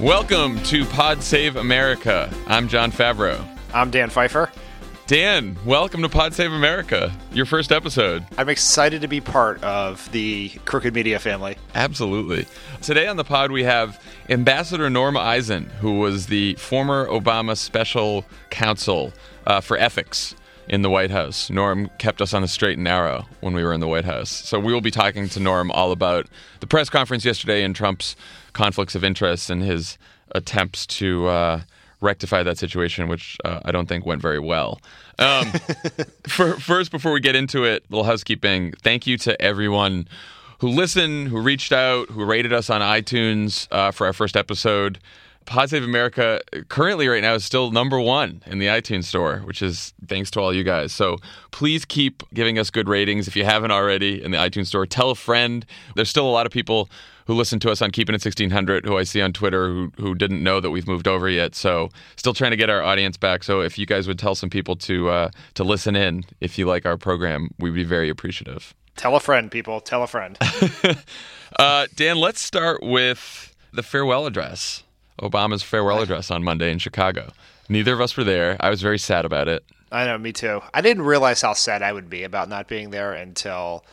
Welcome to Pod Save America. I'm John Favreau. I'm Dan Pfeiffer. Dan, welcome to Pod Save America, your first episode. I'm excited to be part of the Crooked Media family. Absolutely. Today on the pod, we have Ambassador Norm Eisen, who was the former Obama special counsel for ethics in the White House. Norm kept us on the straight and narrow when we were in the White House. So we will be talking to Norm all about the press conference yesterday and Trump's conflicts of interest and his attempts to rectify that situation, which I don't think went very well. First, before we get into it, little housekeeping. Thank you to everyone who listened, who reached out, who rated us on iTunes for our first episode. Pod Save America currently right now is still number one in the iTunes store, which is thanks to all you guys. So please keep giving us good ratings if you haven't already in the iTunes store. Tell a friend. There's still a lot of people who listen to us on Keeping It 1600, who I see on Twitter, who didn't know that we've moved over yet. So still trying to get our audience back. So if you guys would tell some people to listen in, if you like our program, we'd be very appreciative. Tell a friend, people. Tell a friend. Dan, let's start with the farewell address. Obama's farewell address on Monday in Chicago. Neither of us were there. I was very sad about it. I know, me too. I didn't realize how sad I would be about not being there until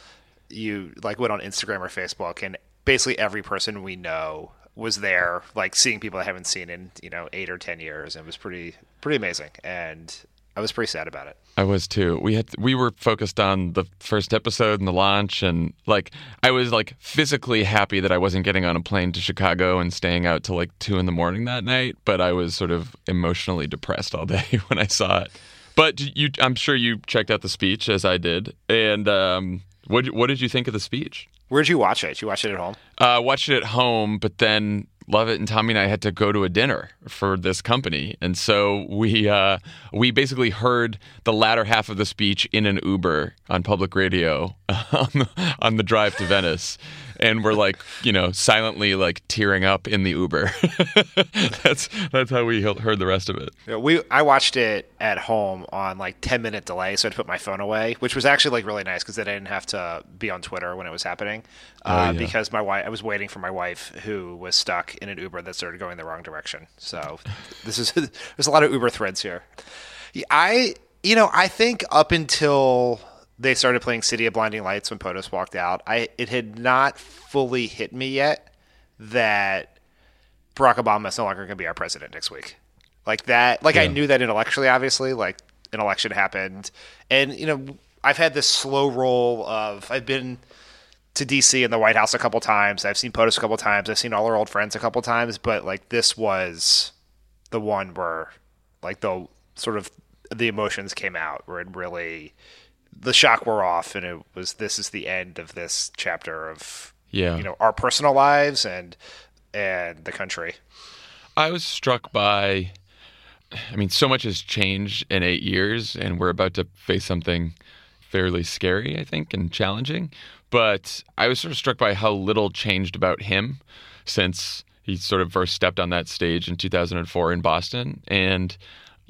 you went on Instagram or Facebook, and basically every person we know was there, seeing people I haven't seen in 8 or 10 years. It was pretty amazing, and I was pretty sad about it. I was too. We were focused on the first episode and the launch, and I was physically happy that I wasn't getting on a plane to Chicago and staying out till 2 a.m. that night. But I was sort of emotionally depressed all day when I saw it. But I'm sure you checked out the speech as I did. And what did you think of the speech? Where did you watch it? You watched it at home? Watched it at home, but then Lovett and Tommy and I had to go to a dinner for this company. And so we basically heard the latter half of the speech in an Uber on public radio on the drive to Venice. And we're silently tearing up in the Uber. That's how we heard the rest of it. Yeah, I watched it at home on 10-minute delay, so I had to put my phone away, which was actually really nice because then I didn't have to be on Twitter when it was happening. Because my wife, I was waiting for my wife who was stuck in an Uber that started going the wrong direction. So there's a lot of Uber threads here. I think up until they started playing City of Blinding Lights when POTUS walked out, it had not fully hit me yet that Barack Obama is no longer going to be our president next week. I knew that intellectually, obviously, an election happened. And, I've had this slow roll of, I've been to D.C. and the White House a couple times. I've seen POTUS a couple times. I've seen all our old friends a couple times. But, this was the one where, the sort of the emotions came out, where it really, the shock wore off, and it was, this is the end of this chapter of, our personal lives and the country. I was struck by, so much has changed in 8 years, and we're about to face something fairly scary, I think, and challenging. But I was sort of struck by how little changed about him since he sort of first stepped on that stage in 2004 in Boston. And,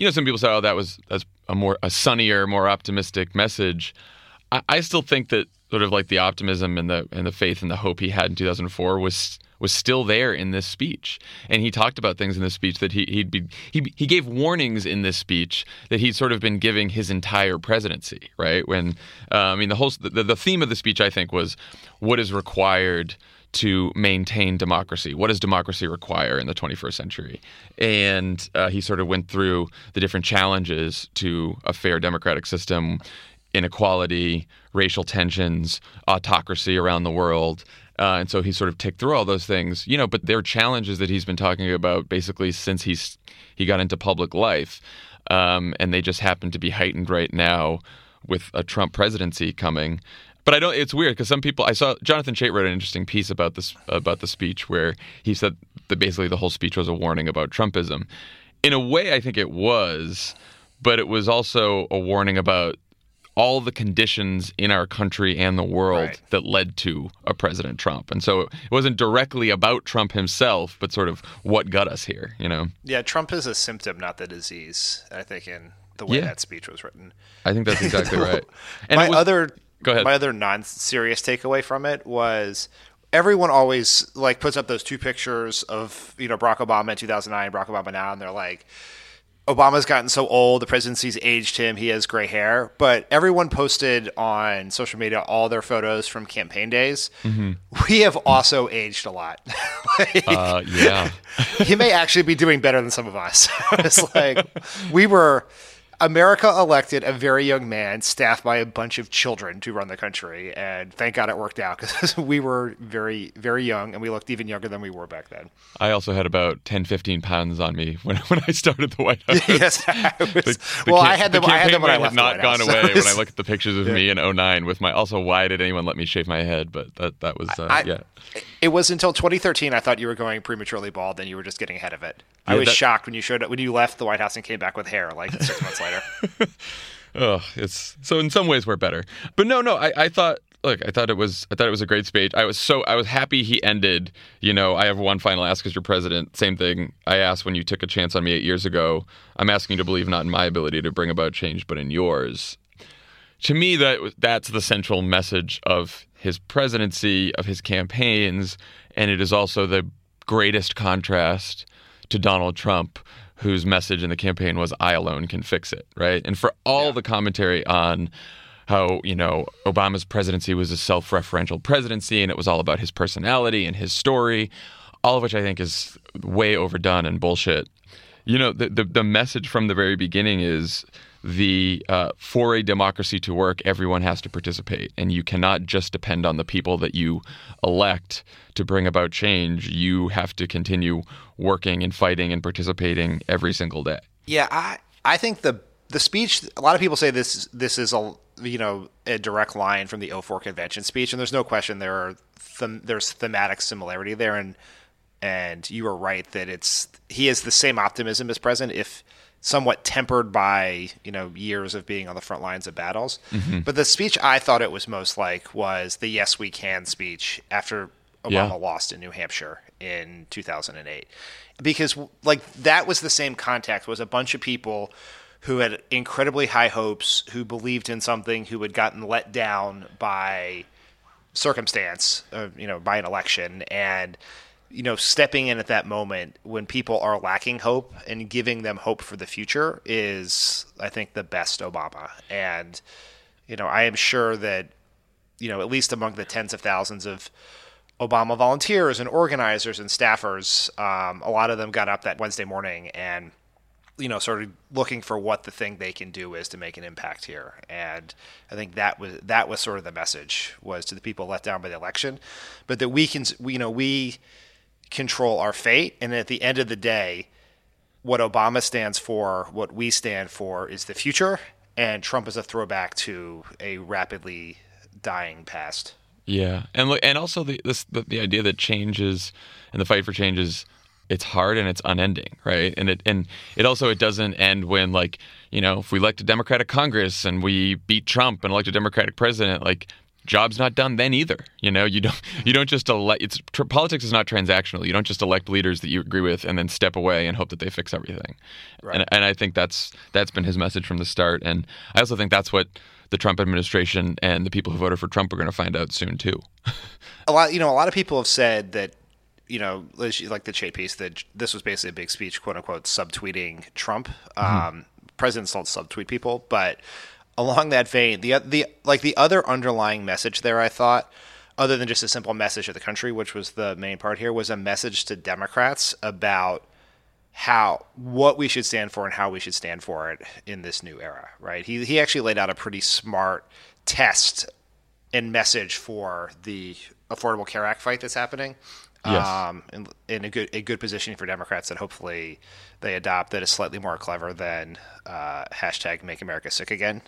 some people say, oh, that's a sunnier, more optimistic message. I still think that sort of the optimism and the faith and the hope he had in 2004 was still there in this speech. And he talked about things in this speech that he gave warnings in this speech that he'd sort of been giving his entire presidency, right? When the theme of the speech, I think, was what is required to maintain democracy. What does democracy require in the 21st century? And he sort of went through the different challenges to a fair democratic system, inequality, racial tensions, autocracy around the world. And so he sort of ticked through all those things, but they're challenges that he's been talking about basically since he got into public life. And they just happen to be heightened right now with a Trump presidency coming. But it's weird because some people, I saw Jonathan Chait wrote an interesting piece about this, about the speech, where he said that basically the whole speech was a warning about Trumpism. In a way, I think it was, but it was also a warning about all the conditions in our country and the world that led to a President Trump. And so it wasn't directly about Trump himself, but sort of what got us here, Yeah, Trump is a symptom, not the disease, I think, in the way that speech was written. I think that's exactly right. And my other non-serious takeaway from it was everyone always like puts up those two pictures of, you know, Barack Obama in 2009 and Barack Obama now, and they're like, Obama's gotten so old, the presidency's aged him, he has gray hair. But everyone posted on social media all their photos from campaign days. Mm-hmm. We have also aged a lot. Yeah. He may actually be doing better than some of us. It's like, America elected a very young man staffed by a bunch of children to run the country. And thank God it worked out, because we were very, very young and we looked even younger than we were back then. I also had about 10, 15 pounds on me when I started the White House. Yes, I was. I had them when I left the White House. Not gone away when I look at the pictures of me in 2009 with my, also, why did anyone let me shave my head? But that was, It was until 2013 I thought you were going prematurely bald and you were just getting ahead of it. Yeah, I was shocked when you left the White House and came back with hair like 6 months later. So in some ways we're better, but no. I thought it was a great speech. I was happy he ended. You know, I have one final ask as your president. Same thing I asked when you took a chance on me 8 years ago. I'm asking you to believe not in my ability to bring about change, but in yours. To me, that's the central message of his presidency, of his campaigns, and it is also the greatest contrast to Donald Trump, whose message in the campaign was, I alone can fix it, right? And for all the commentary on how, you know, Obama's presidency was a self-referential presidency and it was all about his personality and his story, all of which I think is way overdone and bullshit. You know, the message from the very beginning is for a democracy to work, everyone has to participate. And you cannot just depend on the people that you elect to bring about change. You have to continue working and fighting and participating every single day. Yeah, I think the speech, a lot of people say this is a direct line from the 2004 convention speech. And there's no question there's thematic similarity there. And you are right that he is the same optimism as president, if somewhat tempered by, you know, years of being on the front lines of battles. Mm-hmm. But the speech I thought it was most like was the Yes We Can speech after Obama lost in New Hampshire in 2008. Because like that was the same context, was a bunch of people who had incredibly high hopes, who believed in something, who had gotten let down by circumstance, you know, by an election, and you know, stepping in at that moment when people are lacking hope and giving them hope for the future is, I think, the best Obama. And, you know, I am sure that, you know, at least among the tens of thousands of Obama volunteers and organizers and staffers, a lot of them got up that Wednesday morning and, you know, sort of looking for what the thing they can do is to make an impact here. And I think that was sort of the message, was to the people let down by the election, but that we control our fate. And at the end of the day, what Obama stands for, what we stand for, is the future. And Trump is a throwback to a rapidly dying past. Yeah. And also the idea that changes and the fight for changes, it's hard and it's unending, right? And it also doesn't end when, like, you know, if we elect a Democratic Congress and we beat Trump and elect a Democratic president, like, job's not done then either. You know, you don't just elect. Politics is not transactional. You don't just elect leaders that you agree with and then step away and hope that they fix everything. Right. And I think that's been his message from the start. And I also think that's what the Trump administration and the people who voted for Trump are going to find out soon too. A lot of people have said that, you know, like the Chait piece, that this was basically a big speech, quote unquote, subtweeting Trump. Mm-hmm. Presidents don't subtweet people, but along that vein, the other underlying message there, I thought, other than just a simple message to the country, which was the main part here, was a message to Democrats about what we should stand for and how we should stand for it in this new era, right? He actually laid out a pretty smart test and message for the Affordable Care Act fight that's happening. Yes. In a good position for Democrats that hopefully they adopt, that is slightly more clever than hashtag Make America Sick Again.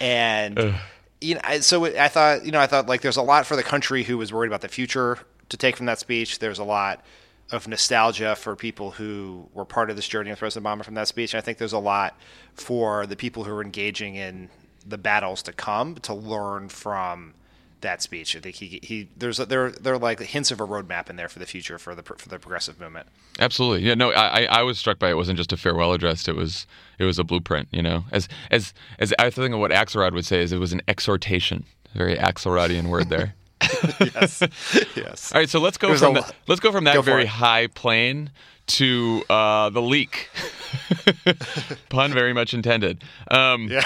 You know, I thought like there's a lot for the country who was worried about the future to take from that speech. There's a lot of nostalgia for people who were part of this journey with President Obama from that speech. And I think there's a lot for the people who are engaging in the battles to come to learn from that speech. I think there are like hints of a roadmap in there for the future for the progressive movement. Absolutely, yeah. No, I was struck by it. It wasn't just a farewell address. It was a blueprint. You know, as I think of what Axelrod would say, is it was an exhortation. A very Axelrodian word there. Yes. Yes. All right. So let's go from that very high plane to the leak. Pun very much intended. Yeah.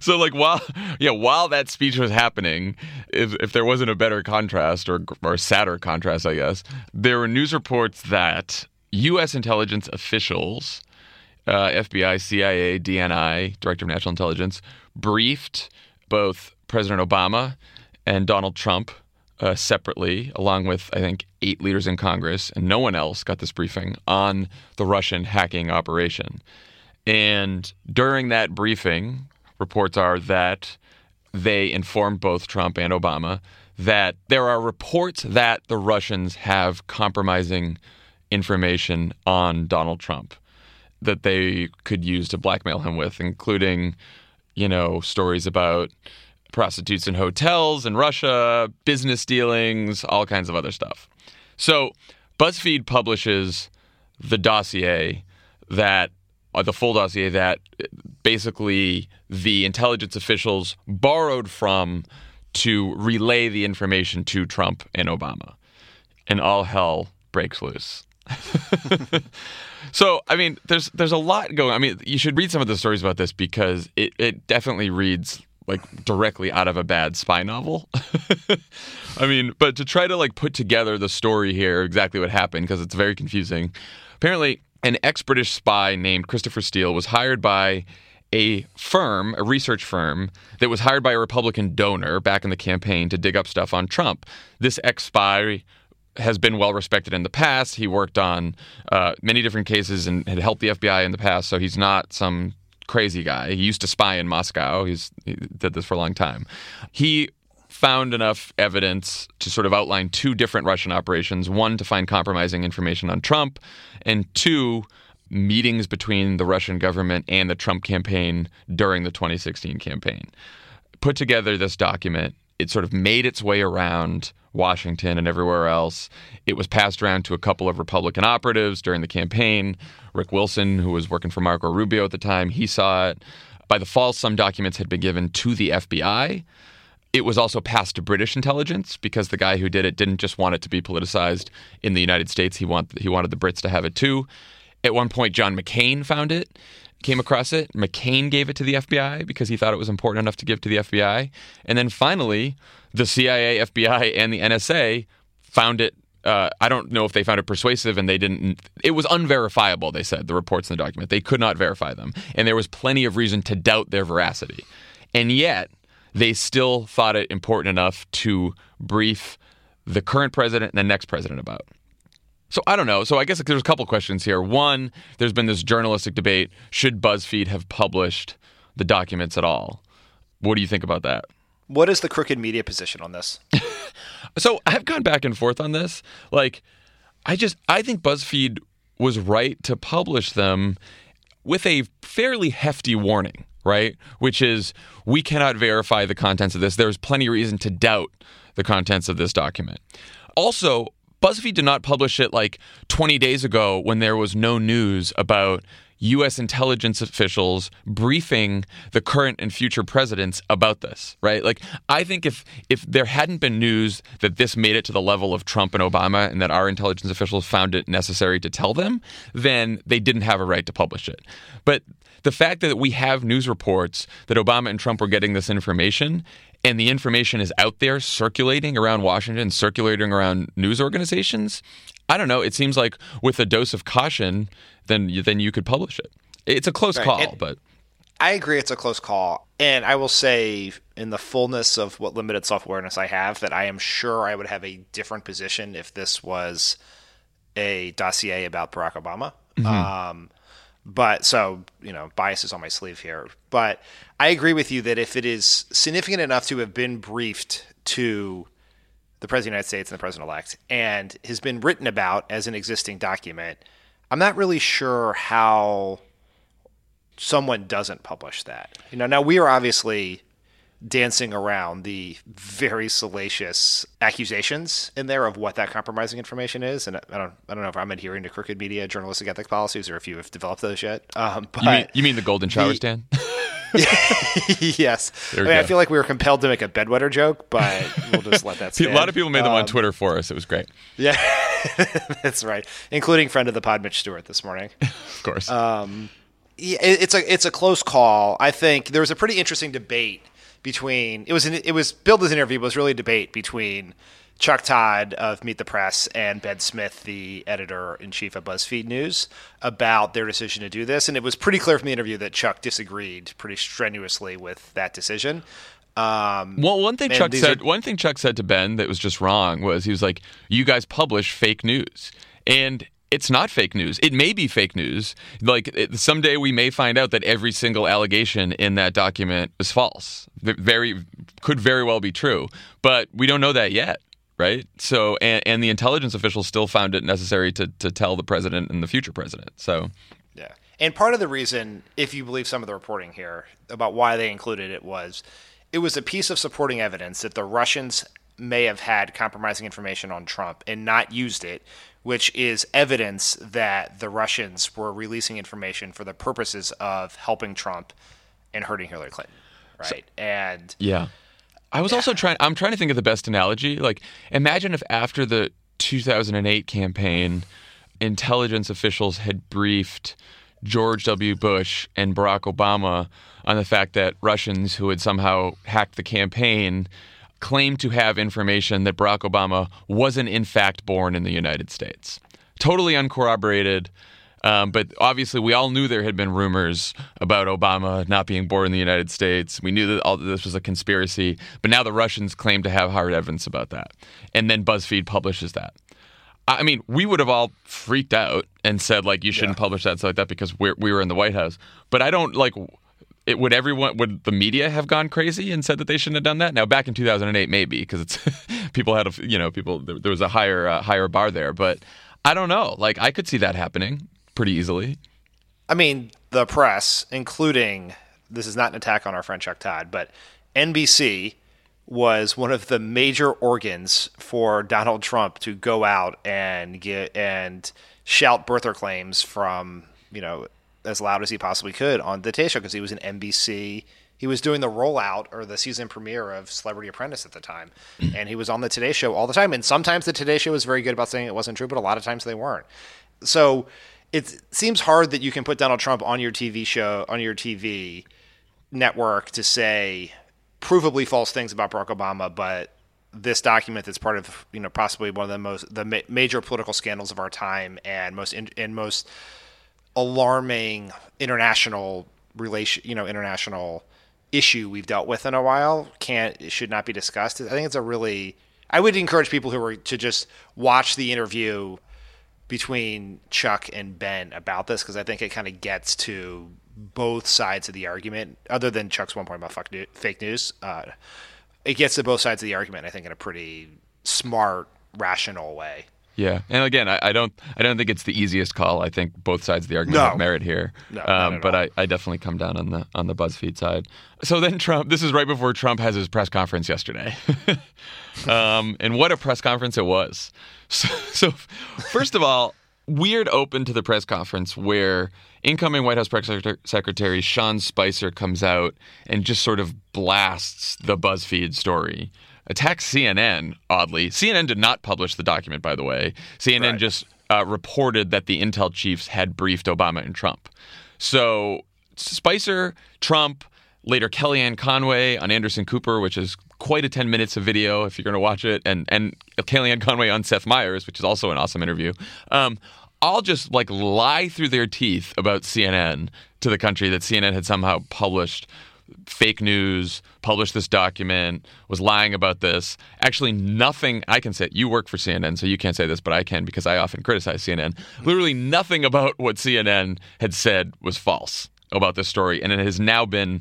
So like while that speech was happening, if there wasn't a better contrast or sadder contrast, I guess, there were news reports that U.S. intelligence officials, FBI, CIA, DNI, Director of National Intelligence, briefed both President Obama and Donald Trump separately, along with, I think, 8 leaders in Congress, and no one else got this briefing on the Russian hacking operation. And during that briefing, reports are that they informed both Trump and Obama that there are reports that the Russians have compromising information on Donald Trump that they could use to blackmail him with, including, stories about prostitutes in hotels in Russia, business dealings, all kinds of other stuff. So BuzzFeed publishes the dossier the full dossier that basically the intelligence officials borrowed from to relay the information to Trump and Obama. And all hell breaks loose. So, I mean, there's a lot going on. I mean, you should read some of the stories about this because it definitely reads like directly out of a bad spy novel. I mean, but to try to put together the story here, exactly what happened, because it's very confusing. Apparently, an ex-British spy named Christopher Steele was hired by a research firm that was hired by a Republican donor back in the campaign to dig up stuff on Trump. This ex-spy has been well-respected in the past. He worked on many different cases and had helped the FBI in the past, so he's not some crazy guy. He used to spy in Moscow. He did this for a long time. He found enough evidence to sort of outline 2 different Russian operations, one to find compromising information on Trump, and 2 meetings between the Russian government and the Trump campaign during the 2016 campaign. Put together this document, it sort of made its way around Washington and everywhere else. It was passed around to a couple of Republican operatives during the campaign. Rick Wilson, who was working for Marco Rubio at the time, he saw it. By the fall, some documents had been given to the FBI. It was also passed to British intelligence because the guy who did it didn't just want it to be politicized in the United States. He wanted the Brits to have it too. At one point, John McCain found it, came across it. McCain gave it to the FBI because he thought it was important enough to give to the FBI. And then finally, the CIA, FBI, and the NSA found it. I don't know if they found it persuasive, and they didn't. It was unverifiable, they said, the reports in the document. They could not verify them. And there was plenty of reason to doubt their veracity. And yet, they still thought it important enough to brief the current president and the next president about. So I don't know. So I guess there's a couple questions here. One, there's been this journalistic debate. Should BuzzFeed have published the documents at all? What do you think about that? What is the Crooked Media position on this? So I've gone back and forth on this. I think BuzzFeed was right to publish them with a fairly hefty warning, right? Which is, we cannot verify the contents of this. There's plenty of reason to doubt the contents of this document. Also, BuzzFeed did not publish it 20 days ago when there was no news about U.S. intelligence officials briefing the current and future presidents about this, right? I think if there hadn't been news that this made it to the level of Trump and Obama and that our intelligence officials found it necessary to tell them, then they didn't have a right to publish it. But the fact that we have news reports that Obama and Trump were getting this information, and the information is out there circulating around Washington, circulating around news organizations, I don't know. It seems like with a dose of caution, then you could publish it. It's a close call, but I agree it's a close call. And I will say, in the fullness of what limited self-awareness I have, that I am sure I would have a different position if this was a dossier about Barack Obama. Mm-hmm. But so, bias is on my sleeve here. But I agree with you that if it is significant enough to have been briefed to the President of the United States and the President-elect and has been written about as an existing document, I'm not really sure how someone doesn't publish that. Now we are obviously dancing around the very salacious accusations in there of what that compromising information is, and I don't know if I'm adhering to Crooked Media journalistic ethics policies or if you have developed those yet. But you mean the golden showers, Dan? Yes. I feel like we were compelled to make a bedwetter joke, but we'll just let that stand. A lot of people made them on Twitter for us. It was great. Yeah, that's right. Including friend of the pod, Mitch Stewart, this morning. Of course. It's a close call. I think there was a pretty interesting debate between – it was billed as an interview, but it was really a debate between – Chuck Todd of Meet the Press and Ben Smith, the editor-in-chief of BuzzFeed News, about their decision to do this. And it was pretty clear from the interview that Chuck disagreed pretty strenuously with that decision. One thing Chuck said to Ben that was just wrong was he was like, you guys publish fake news. And it's not fake news. It may be fake news. Like, someday we may find out that every single allegation in that document is false. Could very well be true. But we don't know that yet. Right. So and the intelligence officials still found it necessary to tell the president and the future president. So, yeah. And part of the reason, if you believe some of the reporting here about why they included it was a piece of supporting evidence that the Russians may have had compromising information on Trump and not used it, which is evidence that the Russians were releasing information for the purposes of helping Trump and hurting Hillary Clinton. Right. I'm trying to think of the best analogy. Like, imagine if after the 2008 campaign, intelligence officials had briefed George W. Bush and Barack Obama on the fact that Russians who had somehow hacked the campaign claimed to have information that Barack Obama wasn't in fact born in the United States. Totally uncorroborated. But obviously, we all knew there had been rumors about Obama not being born in the United States. We knew that all this was a conspiracy. But now the Russians claim to have hard evidence about that. And then BuzzFeed publishes that. I mean, we would have all freaked out and said, like, you shouldn't publish that, stuff like that, because we were in the White House. But I don't, like... Would the media have gone crazy and said that they shouldn't have done that? Now, back in 2008, maybe, because there was a higher bar there. But I don't know. Like, I could see that happening pretty easily. I mean, the press, including, this is not an attack on our friend Chuck Todd, but NBC was one of the major organs for Donald Trump to go out and shout birther claims from, as loud as he possibly could on the Today Show, because he was an NBC. He was doing the rollout or the season premiere of Celebrity Apprentice at the time. And he was on the Today Show all the time. And sometimes the Today Show was very good about saying it wasn't true, but a lot of times they weren't. So it seems hard that you can put Donald Trump on your TV show, on your TV network to say provably false things about Barack Obama, but this document that's part of, possibly one of the major political scandals of our time and most alarming international issue we've dealt with in a while should not be discussed. I think it's I would encourage people who were to just watch the interview between Chuck and Ben about this, because I think it kind of gets to both sides of the argument, other than Chuck's one point about fake news. It gets to both sides of the argument, I think, in a pretty smart, rational way. Yeah, and again, I don't think it's the easiest call. I think both sides of the argument have merit here, but I definitely come down on the BuzzFeed side. So then Trump, this is right before Trump has his press conference yesterday, and what a press conference it was. So first of all, weird open to the press conference where incoming White House Press Secretary Sean Spicer comes out and just sort of blasts the BuzzFeed story. Attacked CNN, oddly. CNN did not publish the document, by the way. CNN just reported that the intel chiefs had briefed Obama and Trump. So Spicer, Trump, later Kellyanne Conway on Anderson Cooper, which is quite a 10 minutes of video if you're going to watch it, and Kellyanne Conway on Seth Meyers, which is also an awesome interview, all just like lie through their teeth about CNN to the country, that CNN had somehow published fake news, published this document, was lying about this. Actually, nothing I can say. You work for CNN, so you can't say this, but I can, because I often criticize CNN. Literally nothing about what CNN had said was false about this story, and it has now been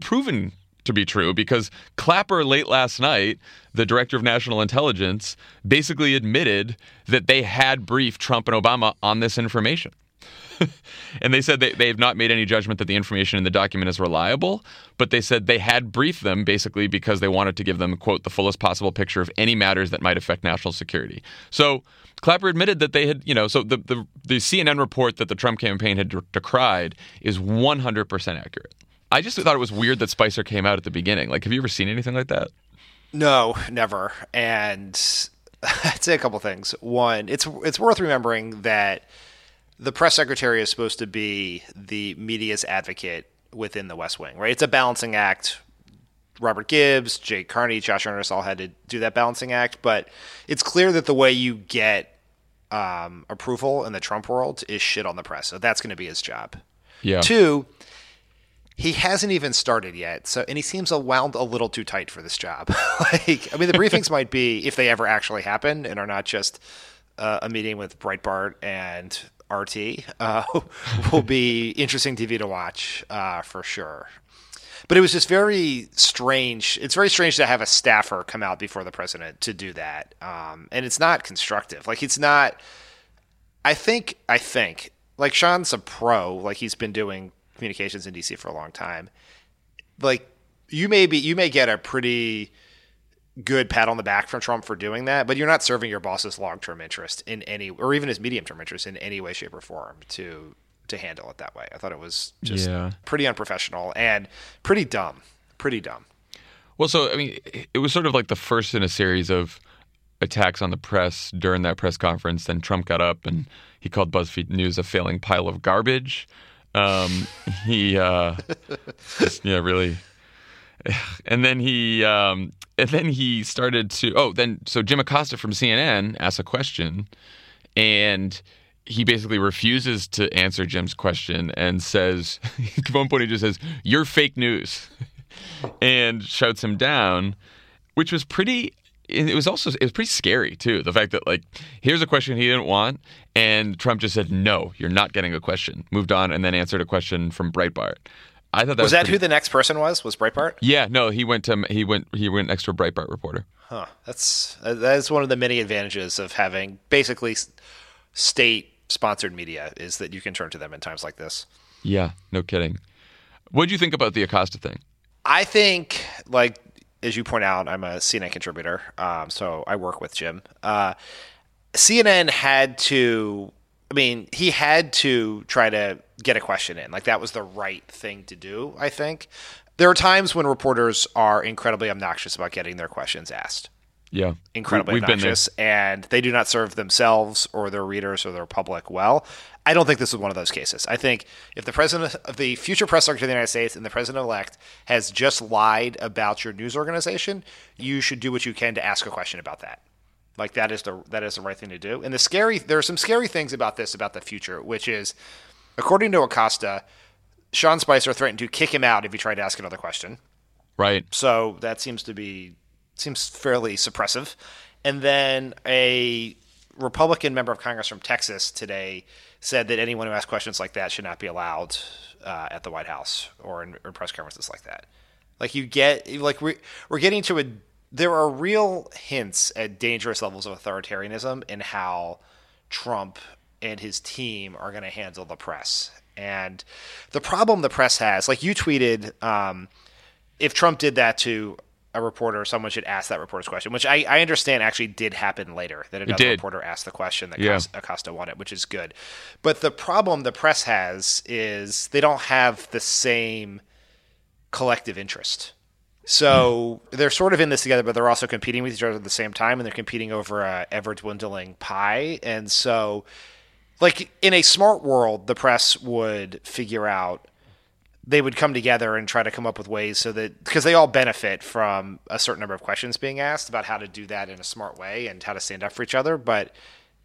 proven to be true, because Clapper late last night, the director of national intelligence, basically admitted that they had briefed Trump and Obama on this information. And they said they have not made any judgment that the information in the document is reliable, but they said they had briefed them basically because they wanted to give them, quote, the fullest possible picture of any matters that might affect national security. So Clapper admitted that they had, so the CNN report that the Trump campaign had decried is 100% accurate. I just thought it was weird that Spicer came out at the beginning. Like, have you ever seen anything like that? No, never. And I'd say a couple things. One, it's worth remembering that the press secretary is supposed to be the media's advocate within the West Wing, right? It's a balancing act. Robert Gibbs, Jay Carney, Josh Earnest all had to do that balancing act. But it's clear that the way you get approval in the Trump world is shit on the press. So that's going to be his job. Yeah. Two, he hasn't even started yet. So, and he seems wound a little too tight for this job. Like, I mean, the briefings might be, if they ever actually happen and are not just a meeting with Breitbart and RT, will be interesting TV to watch for sure. But it was just very strange. It's very strange to have a staffer come out before the president to do that. And it's not constructive. Like, it's not – I think like, Sean's a pro. Like, he's been doing communications in D.C. for a long time. Like, you may get a pretty good pat on the back from Trump for doing that, but you're not serving your boss's long-term interest in any – or even his medium-term interest in any way, shape, or form to handle it that way. I thought it was just pretty unprofessional and pretty dumb. Well, so, I mean, it was sort of like the first in a series of attacks on the press during that press conference. Then Trump got up and he called BuzzFeed News a failing pile of garbage. And then he started to, so Jim Acosta from CNN asked a question, and he basically refuses to answer Jim's question and says, at one point he just says, "You're fake news," and shouts him down, which was pretty. It was pretty scary too. The fact that, like, here's a question he didn't want, and Trump just said, "No, you're not getting a question." Moved on, and then answered a question from Breitbart. I thought that was that pretty... who the next person was? Was Breitbart? Yeah, no, he went next to a Breitbart reporter. Huh. That's one of the many advantages of having basically state sponsored media, is that you can turn to them in times like this. Yeah, no kidding. What do you think about the Acosta thing? I think, like, as you point out, I'm a CNN contributor, so I work with Jim. CNN had to try to get a question in. Like, that was the right thing to do, I think. There are times when reporters are incredibly obnoxious about getting their questions asked. Yeah, incredibly obnoxious, and they do not serve themselves or their readers or their public well. I don't think this is one of those cases. I think if the president, the future press secretary of the United States, and the president-elect has just lied about your news organization, you should do what you can to ask a question about that. Like, that is the right thing to do. And there are some scary things about this, about the future, which is, according to Acosta, Sean Spicer threatened to kick him out if he tried to ask another question. Right. So that seems fairly suppressive. And then a Republican member of Congress from Texas today said that anyone who asks questions like that should not be allowed at the White House or in press conferences like that. Like, we're getting to there are real hints at dangerous levels of authoritarianism in how Trump and his team are going to handle the press. And the problem the press has, like you tweeted, if Trump did that to a reporter, someone should ask that reporter's question, which I understand actually did happen later, that another reporter asked the question that Acosta wanted, which is good. But the problem the press has is they don't have the same collective interest. So they're sort of in this together, but they're also competing with each other at the same time, and they're competing over an ever-dwindling pie. And so, like, in a smart world, the press would figure out, they would come together and try to come up with ways so that, because they all benefit from a certain number of questions being asked about how to do that in a smart way and how to stand up for each other. But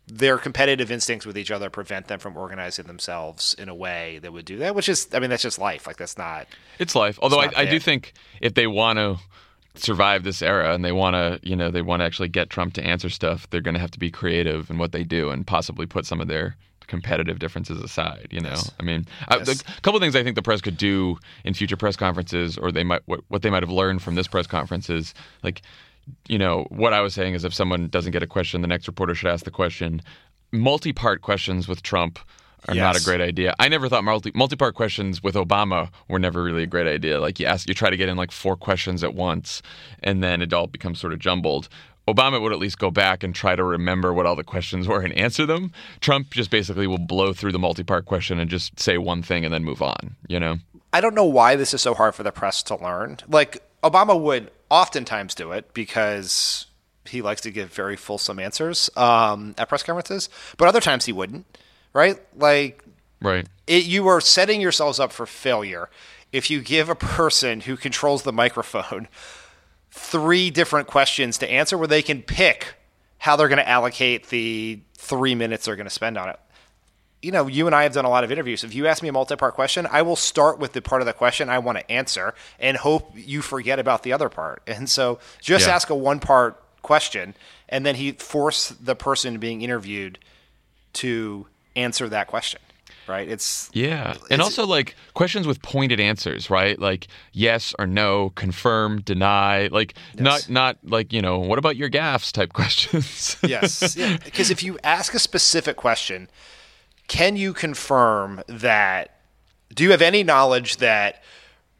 their competitive instincts with each other prevent them from organizing themselves in a way that would do that, which is, I mean, that's just life. Like, that's not, it's life. Although I do think if they want to survive this era and they want to, you know, they want to actually get Trump to answer stuff, they're going to have to be creative in what they do and possibly put some of their competitive differences aside, you know. Yes. I mean, yes. A couple of things I think the press could do in future press conferences, or they might what they might have learned from this press conference is, like, you know, what I was saying is if someone doesn't get a question, the next reporter should ask the question. Multi-part questions with Trump are not a great idea. I never thought multi-part questions with Obama were never really a great idea. Like, you try to get in like four questions at once, and then it all becomes sort of jumbled. Obama would at least go back and try to remember what all the questions were and answer them. Trump just basically will blow through the multi-part question and just say one thing and then move on, you know? I don't know why this is so hard for the press to learn. Like, Obama would oftentimes do it because he likes to give very fulsome answers at press conferences, but other times he wouldn't, right? Like, right. You are setting yourselves up for failure if you give a person who controls the microphone three different questions to answer where they can pick how they're going to allocate the 3 minutes they're going to spend on it. You know, you and I have done a lot of interviews. If you ask me a multi-part question, I will start with the part of the question I want to answer and hope you forget about the other part. And so just ask a one-part question, and then he forced the person being interviewed to answer that question. Right. And also like questions with pointed answers, right? Like yes or no, confirm, deny, like not like, you know, what about your gaffes type questions? Yes. Yeah. Because if you ask a specific question, can you confirm that, do you have any knowledge that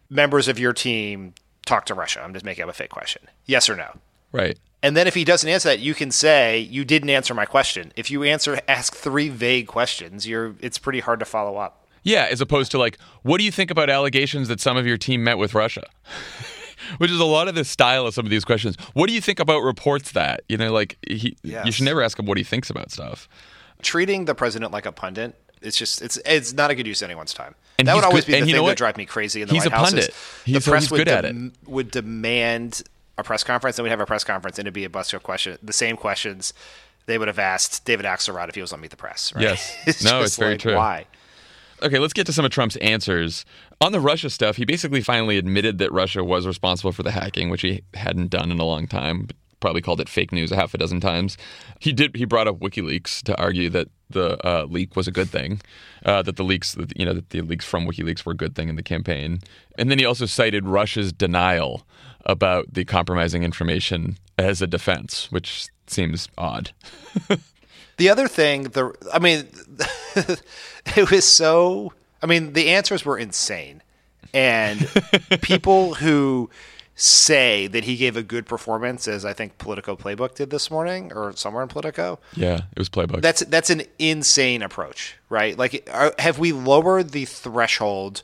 members of your team talk to Russia? I'm just making up a fake question. Yes or no. Right. And then if he doesn't answer that, you can say, you didn't answer my question. If you ask three vague questions, it's pretty hard to follow up. Yeah, as opposed to like, what do you think about allegations that some of your team met with Russia? Which is a lot of the style of some of these questions. What do you think about reports that? You know, like, you should never ask him what he thinks about stuff. Treating the president like a pundit, it's just, it's not a good use of anyone's time. And that would always be the thing that drive me crazy in the White House. He's a pundit. The press would demand a press conference, and we'd have a press conference, and it'd be a bunch of questions, the same questions they would have asked David Axelrod if he was on Meet the Press. Right? Yes. It's very true. Why? Okay, let's get to some of Trump's answers. On the Russia stuff, he basically finally admitted that Russia was responsible for the hacking, which he hadn't done in a long time, but probably called it fake news a half a dozen times. He brought up WikiLeaks to argue that the leak was a good thing, that the leaks from WikiLeaks were a good thing in the campaign. And then he also cited Russia's denial about the compromising information as a defense, which seems odd. The other thing, it was so, the answers were insane. And people who say that he gave a good performance, as I think Politico Playbook did this morning, or somewhere in Politico. Yeah, it was Playbook. That's an insane approach, right? Like, have we lowered the threshold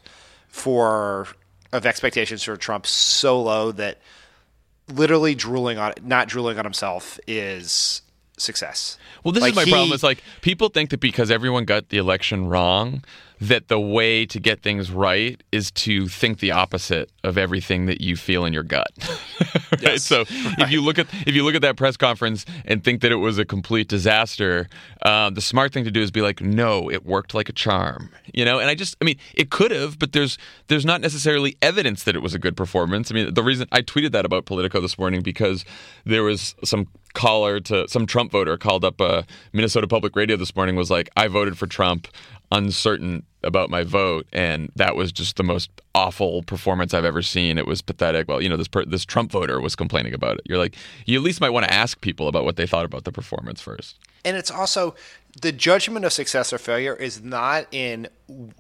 of expectations for Trump so low that literally not drooling on himself is success? Well, this is my problem. It's like people think that because everyone got the election wrong, that the way to get things right is to think the opposite of everything that you feel in your gut. Right? Yes. So if you look at that press conference and think that it was a complete disaster, the smart thing to do is be like, no, it worked like a charm, you know. And it could have, but there's not necessarily evidence that it was a good performance. The reason I tweeted that about Politico this morning because there was some Trump voter called up Minnesota Public Radio this morning, was like, I voted for Trump, uncertain about my vote, and that was just the most awful performance I've ever seen. It was pathetic. Well, you know, this Trump voter was complaining about it. You're like, you at least might want to ask people about what they thought about the performance first. And it's also, the judgment of success or failure is not in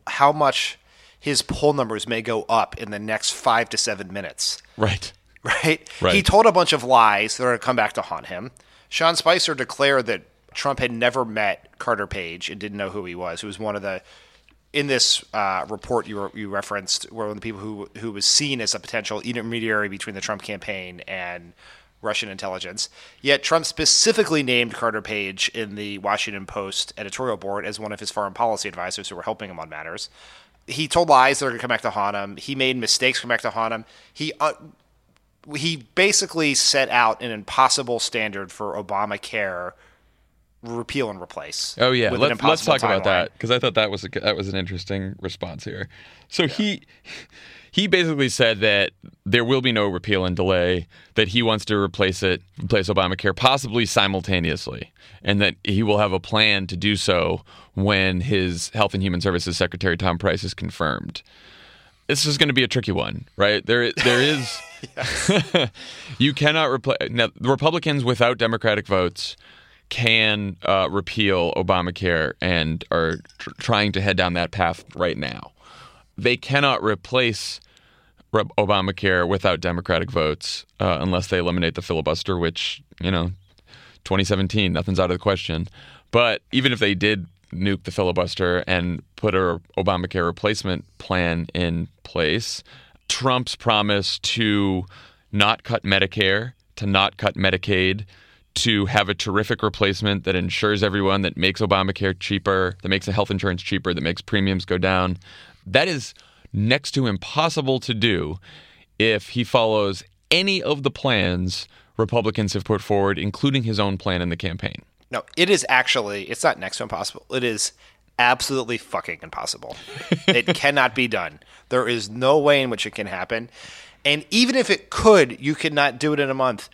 how much his poll numbers may go up in the next 5 to 7 minutes. Right. Right? He told a bunch of lies that are going to come back to haunt him. Sean Spicer declared that Trump had never met Carter Page and didn't know who he was. Who was one of the – in this report you referenced, were one of the people who was seen as a potential intermediary between the Trump campaign and Russian intelligence. Yet Trump specifically named Carter Page in the Washington Post editorial board as one of his foreign policy advisors who were helping him on matters. He told lies that are going to come back to haunt him. He made mistakes come back to haunt him. He basically set out an impossible standard for Obamacare repeal and replace. Oh yeah, let's talk about that, because I thought that was an interesting response here. So he basically said that there will be no repeal and delay, that he wants to replace Obamacare possibly simultaneously, and that he will have a plan to do so when his Health and Human Services Secretary Tom Price is confirmed. This is going to be a tricky one, right? There is you cannot replace. Now, the Republicans without Democratic votes can repeal Obamacare and are trying to head down that path right now. They cannot replace Obamacare without Democratic votes unless they eliminate the filibuster, which, 2017, nothing's out of the question. But even if they did nuke the filibuster and put a Obamacare replacement plan in place. Trump's promise to not cut Medicare, to not cut Medicaid, to have a terrific replacement that insures everyone, that makes Obamacare cheaper, that makes the health insurance cheaper, that makes premiums go down. That is next to impossible to do if he follows any of the plans Republicans have put forward, including his own plan in the campaign. No, it is actually, it's not next to impossible. It is absolutely fucking impossible. It cannot be done. There is no way in which it can happen. And even if it could, you could not do it in a month.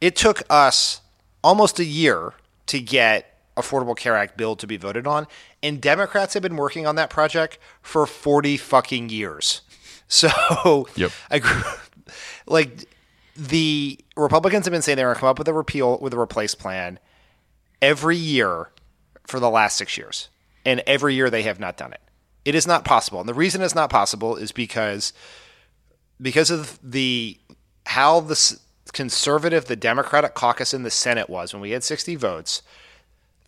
It took us almost a year to get Affordable Care Act bill to be voted on. And Democrats have been working on that project for 40 fucking years. So, yep. The Republicans have been saying they're going to come up with a replace plan every year for the last 6 years. And every year they have not done it. It is not possible. And the reason it's not possible is because of how the conservative, the Democratic caucus in the Senate was when we had 60 votes,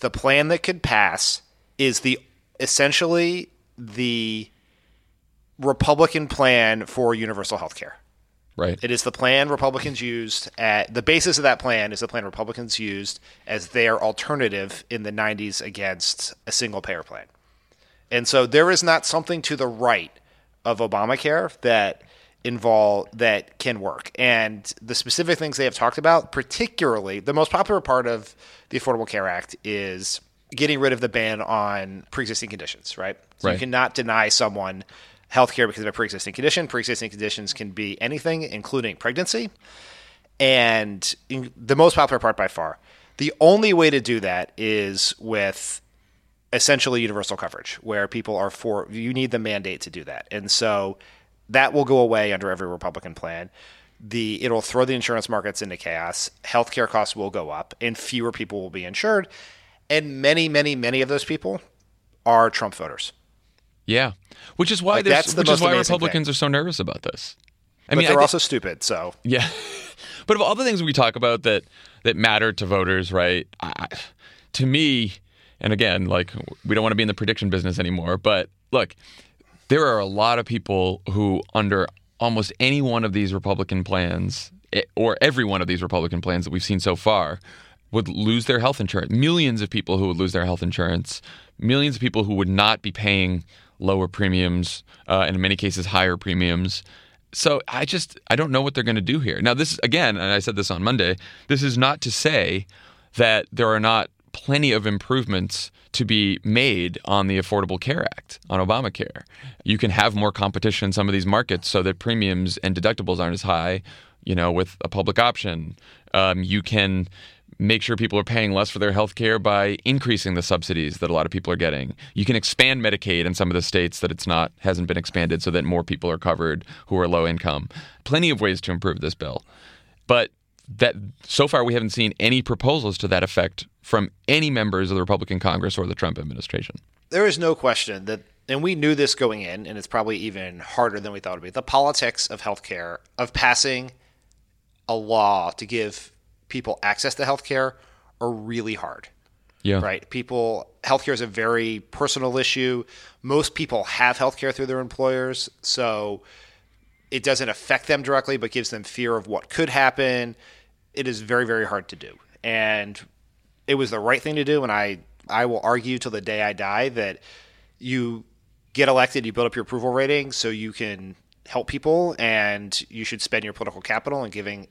the plan that could pass is essentially the Republican plan for universal health care. Right. It is the plan Republicans used at – the basis of that plan is the plan Republicans used as their alternative in the 90s against a single-payer plan. And so there is not something to the right of Obamacare that can work. And the specific things they have talked about, particularly – the most popular part of the Affordable Care Act is getting rid of the ban on pre-existing conditions, right? So you cannot deny someone – healthcare because of a pre-existing condition. Pre-existing conditions can be anything, including pregnancy. And the most popular part by far. The only way to do that is with essentially universal coverage, where people are you need the mandate to do that. And so that will go away under every Republican plan. It'll throw the insurance markets into chaos. Healthcare costs will go up, and fewer people will be insured. And many, many, many of those people are Trump voters. Yeah, which is why Republicans are so nervous about this. I mean, they're also stupid, so. Yeah. But of all the things we talk about that matter to voters, right, to me, and again, we don't want to be in the prediction business anymore, but look, there are a lot of people who under almost any one of these Republican plans, or every one of these Republican plans that we've seen so far, would lose their health insurance. Millions of people who would lose their health insurance. Millions of people who would not be paying lower premiums, and in many cases higher premiums. So I don't know what they're going to do here. Now this, again, and I said this on Monday, this is not to say that there are not plenty of improvements to be made on the Affordable Care Act, on Obamacare. You can have more competition in some of these markets so that premiums and deductibles aren't as high, with a public option. You can make sure people are paying less for their health care by increasing the subsidies that a lot of people are getting. You can expand Medicaid in some of the states that hasn't been expanded so that more people are covered who are low income. Plenty of ways to improve this bill. But that so far we haven't seen any proposals to that effect from any members of the Republican Congress or the Trump administration. There is no question that, and we knew this going in, and it's probably even harder than we thought it would be, the politics of health care, of passing a law to give people access to healthcare are really hard. Yeah. Right? Healthcare is a very personal issue. Most people have healthcare through their employers, so it doesn't affect them directly, but gives them fear of what could happen. It is very, very hard to do. And it was the right thing to do, and I will argue till the day I die that you get elected, you build up your approval rating so you can help people, and you should spend your political capital on giving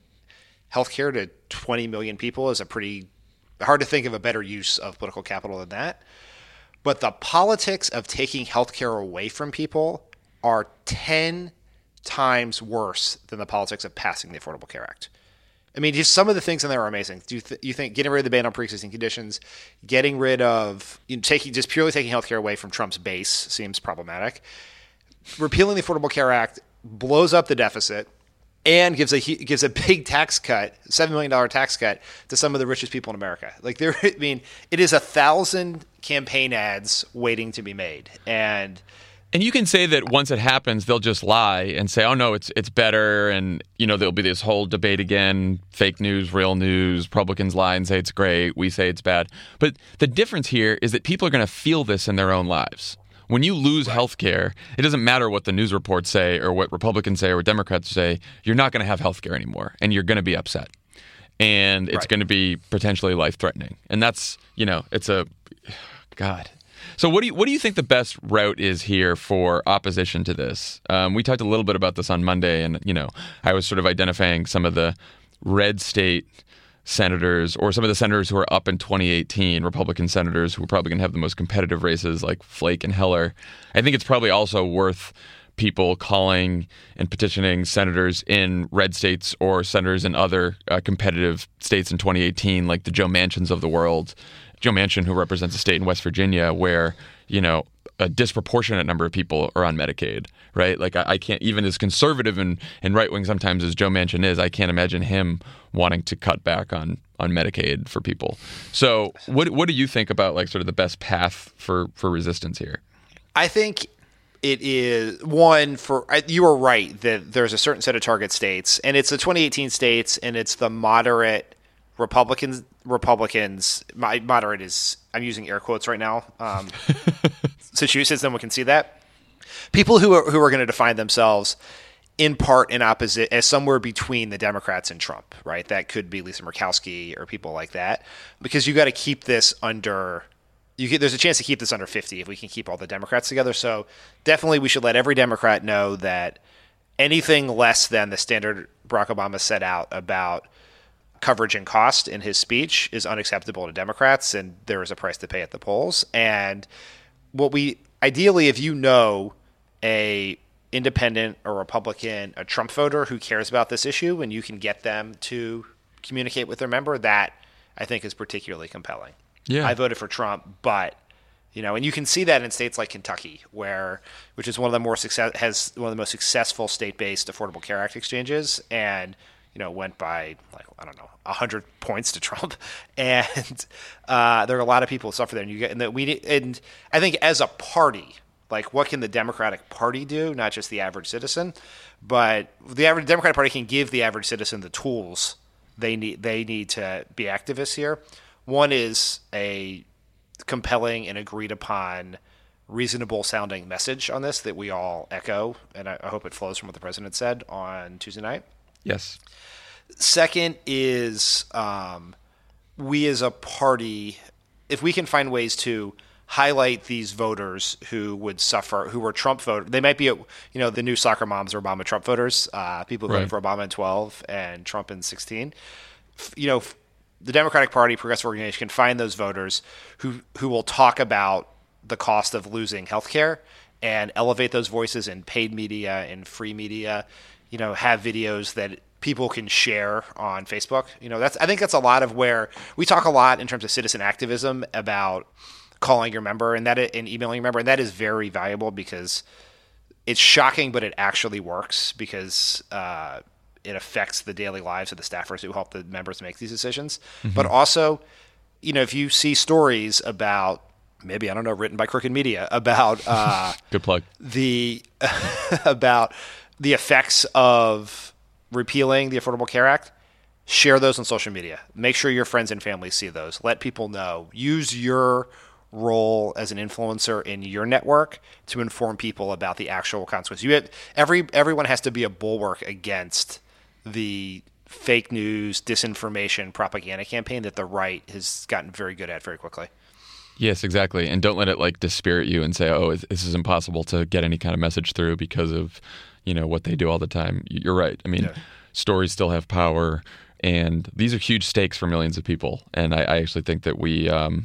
healthcare to 20 million people is a pretty hard to think of a better use of political capital than that. But the politics of taking healthcare away from people are 10 times worse than the politics of passing the Affordable Care Act. I mean, just some of the things in there are amazing. Do you think getting rid of the ban on pre-existing conditions, getting rid of purely taking healthcare away from Trump's base seems problematic. Repealing the Affordable Care Act blows up the deficit and gives a big tax cut, $7 million tax cut to some of the richest people in America. It is 1,000 campaign ads waiting to be made. And And you can say that once it happens, they'll just lie and say, oh, no, it's better. And, you know, there'll be this whole debate again, fake news, real news. Republicans lie and say it's great. We say it's bad. But the difference here is that people are going to feel this in their own lives. When you lose health care, it doesn't matter what the news reports say or what Republicans say or what Democrats say. You're not going to have health care anymore, and you're going to be upset. And it's going to be potentially life-threatening. And that's, you know, it's a – God. So what do you think the best route is here for opposition to this? We talked a little bit about this on Monday, and, you know, I was sort of identifying some of the red state senators or some of the senators who are up in 2018, Republican senators who are probably going to have the most competitive races, like Flake and Heller. I think it's probably also worth people calling and petitioning senators in red states or senators in other competitive states in 2018, like the Joe Manchins of the world. Joe Manchin, who represents a state in West Virginia where, you know, a disproportionate number of people are on Medicaid, right? Like, I can't, even as conservative and right-wing sometimes as Joe Manchin is, I can't imagine him wanting to cut back on Medicaid for people. So what do you think about, like, sort of the best path for resistance here? I think it is, one, you are right that there's a certain set of target states, and it's the 2018 states, and it's the moderate Republicans, my moderate is, I'm using air quotes right now. Massachusetts, no one can see that. People who are going to define themselves in part in opposite as somewhere between the Democrats and Trump, right? That could be Lisa Murkowski or people like that, because you got to keep this under. There's a chance to keep this under 50 if we can keep all the Democrats together. So definitely, we should let every Democrat know that anything less than the standard Barack Obama set out about coverage and cost in his speech is unacceptable to Democrats, and there is a price to pay at the polls. And what we ideally, if you know a independent or Republican, a Trump voter who cares about this issue, and you can get them to communicate with their member, that I think is particularly compelling. Yeah, I voted for Trump, but you know, and you can see that in states like Kentucky, which is one of the most successful state-based Affordable Care Act exchanges, and you know, went by, like, I don't know, 100 points to Trump, and there are a lot of people who suffer there. And I think as a party, like, what can the Democratic Party do? Not just the average citizen, but the average Democratic Party can give the average citizen the tools they need. They need to be activists here. One is a compelling and agreed upon, reasonable sounding message on this that we all echo, and I hope it flows from what the president said on Tuesday night. Yes. Second is we as a party, if we can find ways to highlight these voters who would suffer, who were Trump voters. They might be, you know, the new soccer moms are Obama Trump voters, people who voted for Obama in 2012 and Trump in 2016. You know, the Democratic Party, progressive organization can find those voters who will talk about the cost of losing health care and elevate those voices in paid media and free media. You know, have videos that people can share on Facebook. You know, I think that's a lot of where we talk a lot in terms of citizen activism about calling your member and emailing your member, and that is very valuable because it's shocking, but it actually works because it affects the daily lives of the staffers who help the members make these decisions. Mm-hmm. But also, you know, if you see stories about maybe, I don't know, written by Crooked Media about good plug about the effects of repealing the Affordable Care Act, share those on social media. Make sure your friends and family see those. Let people know. Use your role as an influencer in your network to inform people about the actual consequences. Everyone has to be a bulwark against the fake news, disinformation, propaganda campaign that the right has gotten very good at very quickly. Yes, exactly. And don't let it, like, dispirit you and say, oh, this is impossible to get any kind of message through because of, you know, what they do all the time. You're right. I mean, Stories still have power, and these are huge stakes for millions of people. And I actually think that we have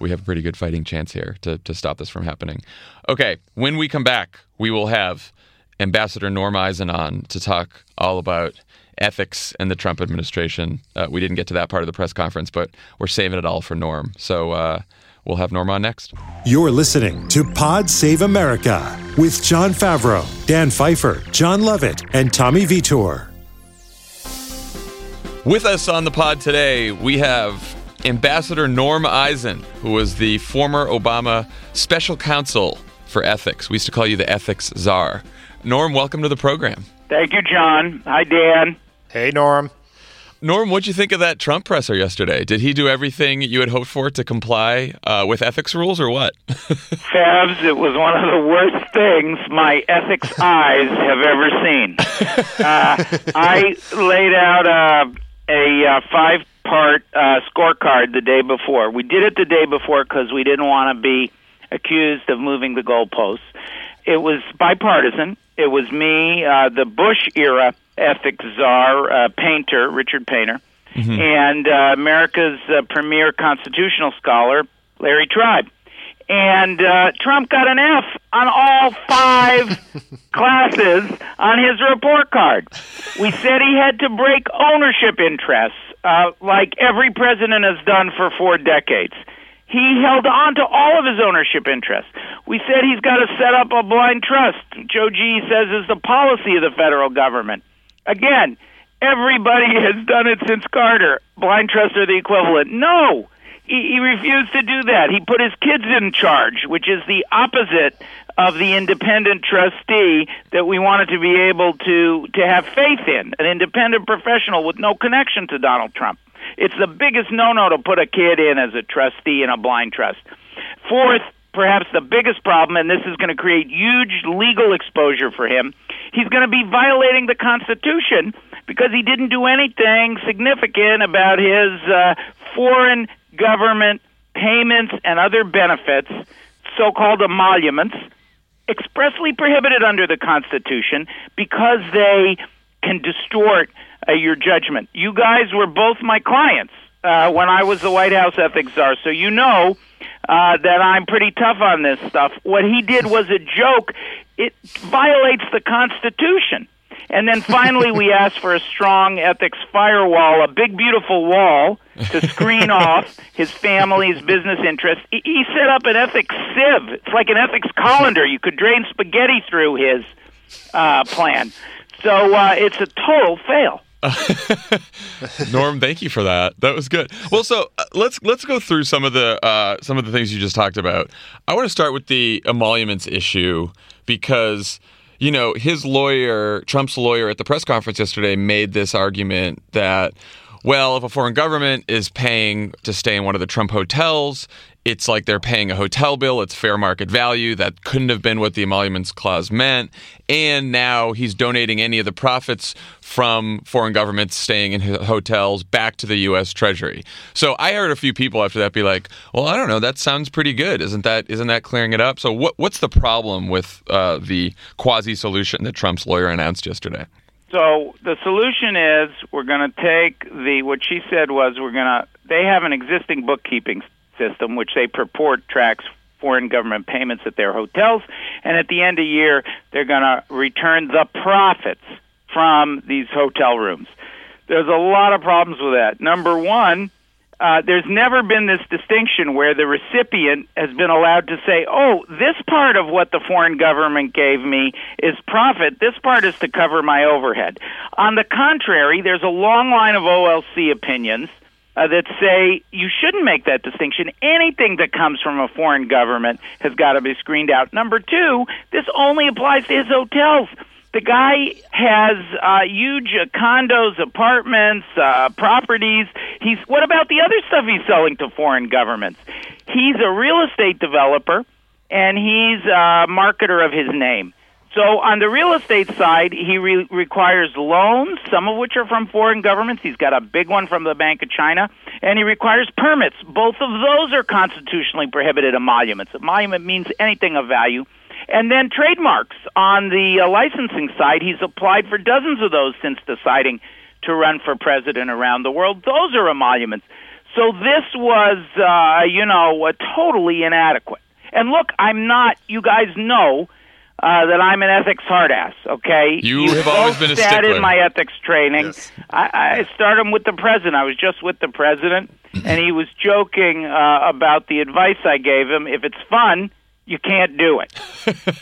a pretty good fighting chance here to stop this from happening. Okay, when we come back, we will have Ambassador Norm Eisen on to talk all about ethics and the Trump administration. We didn't get to that part of the press conference, but we're saving it all for Norm. So, we'll have Norm on next. You're listening to Pod Save America with Jon Favreau, Dan Pfeiffer, John Lovett, and Tommy Vitor. With us on the pod today, we have Ambassador Norm Eisen, who was the former Obama special counsel for ethics. We used to call you the ethics czar. Norm, welcome to the program. Thank you, John. Hi, Dan. Hey, Norm. Norm, what'd you think of that Trump presser yesterday? Did he do everything you had hoped for to comply with ethics rules, or what? Fabs, it was one of the worst things my ethics eyes have ever seen. I laid out a five-part scorecard the day before. We did it the day before because we didn't want to be accused of moving the goalposts. It was bipartisan. It was me, the Bush-era ethics czar, Painter, Richard Painter, and America's premier constitutional scholar, Larry Tribe. And Trump got an F on all five classes on his report card. We said he had to break ownership interests, like every president has done for 4 decades. He held on to all of his ownership interests. We said he's got to set up a blind trust. Joe G. says is the policy of the federal government. Again, everybody has done it since Carter. Blind trusts are the equivalent. No, he refused to do that. He put his kids in charge, which is the opposite of the independent trustee that we wanted to be able to have faith in, an independent professional with no connection to Donald Trump. It's the biggest no-no to put a kid in as a trustee in a blind trust. Fourth, perhaps the biggest problem, and this is going to create huge legal exposure for him, he's going to be violating the Constitution because he didn't do anything significant about his foreign government payments and other benefits, so-called emoluments, expressly prohibited under the Constitution because they can distort your judgment. You guys were both my clients when I was the White House ethics czar, so you know that I'm pretty tough on this stuff. What he did was a joke. It violates the Constitution. And then finally, we asked for a strong ethics firewall, a big, beautiful wall to screen off his family's business interests. He set up an ethics sieve. It's like an ethics colander. You could drain spaghetti through his plan. So it's a total fail. Norm, thank you for that. That was good. Well, so let's go through some of the things you just talked about. I want to start with the emoluments issue because, you know, his lawyer, Trump's lawyer at the press conference yesterday made this argument that, well, if a foreign government is paying to stay in one of the Trump hotels, it's like they're paying a hotel bill. It's fair market value. That couldn't have been what the emoluments clause meant. And now he's donating any of the profits from foreign governments staying in hotels back to the U.S. Treasury. So I heard a few people after that be like, well, I don't know. That sounds pretty good. Isn't that clearing it up? So what's the problem with the quasi-solution that Trump's lawyer announced yesterday? So the solution is we're going to take what she said was they have an existing bookkeeping system, which they purport tracks foreign government payments at their hotels, and at the end of the year, they're going to return the profits from these hotel rooms. There's a lot of problems with that. Number one, there's never been this distinction where the recipient has been allowed to say, oh, this part of what the foreign government gave me is profit. This part is to cover my overhead. On the contrary, there's a long line of OLC opinions that say you shouldn't make that distinction. Anything that comes from a foreign government has got to be screened out. Number two, this only applies to his hotels. The guy has huge condos, apartments, properties. What about the other stuff he's selling to foreign governments? He's a real estate developer, and he's a marketer of his name. So on the real estate side, he requires loans, some of which are from foreign governments. He's got a big one from the Bank of China. And he requires permits. Both of those are constitutionally prohibited emoluments. Emolument means anything of value. And then trademarks. On the licensing side, he's applied for dozens of those since deciding to run for president around the world. Those are emoluments. So this was, totally inadequate. And look, I'm not, you guys know, that I'm an ethics hard ass, okay? You have always been a stickler. I started my ethics training. Yes. I started with the president. I was just with the president, and he was joking about the advice I gave him. If it's fun, you can't do it.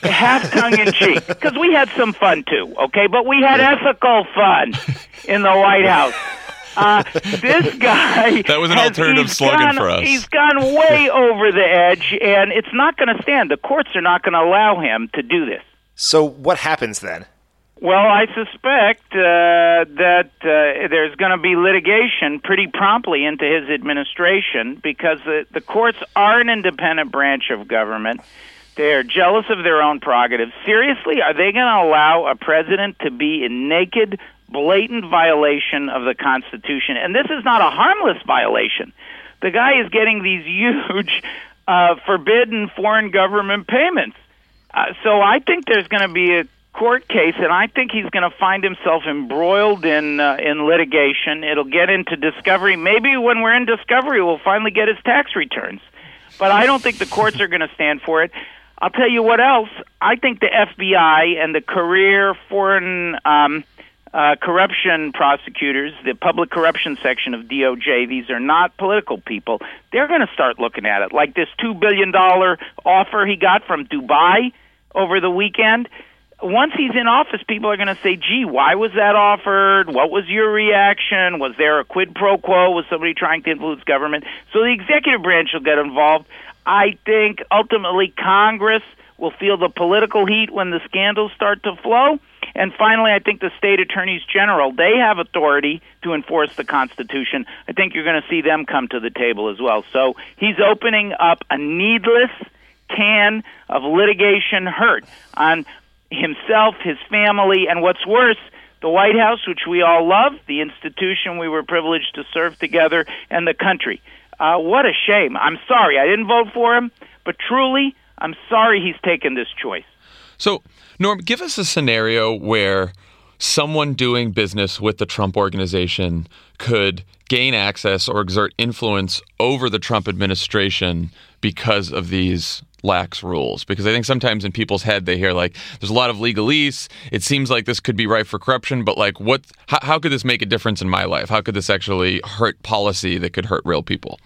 Half tongue-in-cheek, because we had some fun, too, okay? But we had ethical fun in the White House. This guy... That was an alternative slogan for us. He's gone way over the edge, and it's not going to stand. The courts are not going to allow him to do this. So what happens then? Well, I suspect that there's going to be litigation pretty promptly into his administration, because the courts are an independent branch of government. They are jealous of their own prerogatives. Seriously, are they going to allow a president to be in naked, blatant violation of the Constitution? And this is not a harmless violation. The guy is getting these huge forbidden foreign government payments. So I think there's going to be a court case, and I think he's going to find himself embroiled in litigation. It'll get into discovery. Maybe when we're in discovery, we'll finally get his tax returns. But I don't think the courts are going to stand for it. I'll tell you what else. I think the FBI and the career foreign corruption prosecutors, the public corruption section of DOJ, these are not political people. They're going to start looking at it, like this $2 billion offer he got from Dubai over the weekend. Once he's in office, people are going to say, gee, why was that offered? What was your reaction? Was there a quid pro quo? Was somebody trying to influence government? So the executive branch will get involved. I think ultimately Congress will feel the political heat when the scandals start to flow. And finally, I think the state attorneys general, they have authority to enforce the Constitution. I think you're going to see them come to the table as well. So he's opening up a needless can of litigation hurt on himself, his family, and what's worse, the White House, which we all love, the institution we were privileged to serve together, and the country. What a shame. I'm sorry I didn't vote for him, but truly, I'm sorry he's taken this choice. So, Norm, give us a scenario where someone doing business with the Trump organization could gain access or exert influence over the Trump administration because of these lax rules. Because I think sometimes in people's head they hear, like, there's a lot of legalese. It seems like this could be ripe for corruption, but like, what? How could this make a difference in my life? How could this actually hurt policy that could hurt real people?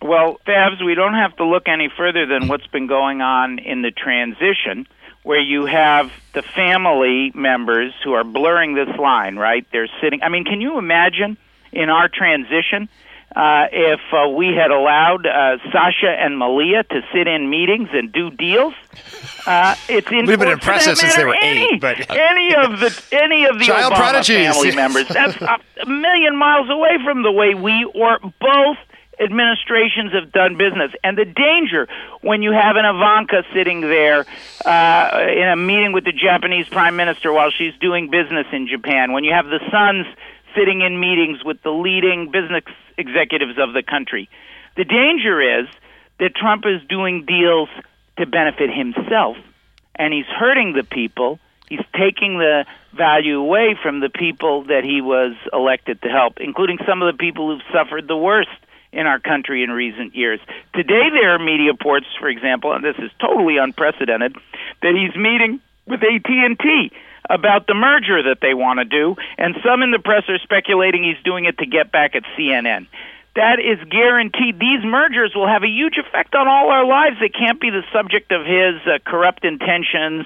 Well, Fabs, we don't have to look any further than what's been going on in the transition, where you have the family members who are blurring this line, right? They're sitting... I mean, can you imagine in our transition if we had allowed Sasha and Malia to sit in meetings and do deals? It's we've been impressive since they were eight, but... Any of the Obama prodigies. Family members. That's a million miles away from the way we or both administrations have done business. And the danger when you have an Ivanka sitting there in a meeting with the Japanese prime minister while she's doing business in Japan, when you have the sons sitting in meetings with the leading business executives of the country. The danger is that Trump is doing deals to benefit himself, and he's hurting the people. He's taking the value away from the people that he was elected to help, including some of the people who've suffered the worst in our country in recent years. Today there are media reports, for example, and this is totally unprecedented, that he's meeting with AT&T about the merger that they want to do, and some in the press are speculating he's doing it to get back at CNN. That is guaranteed. These mergers will have a huge effect on all our lives. They can't be the subject of his corrupt intentions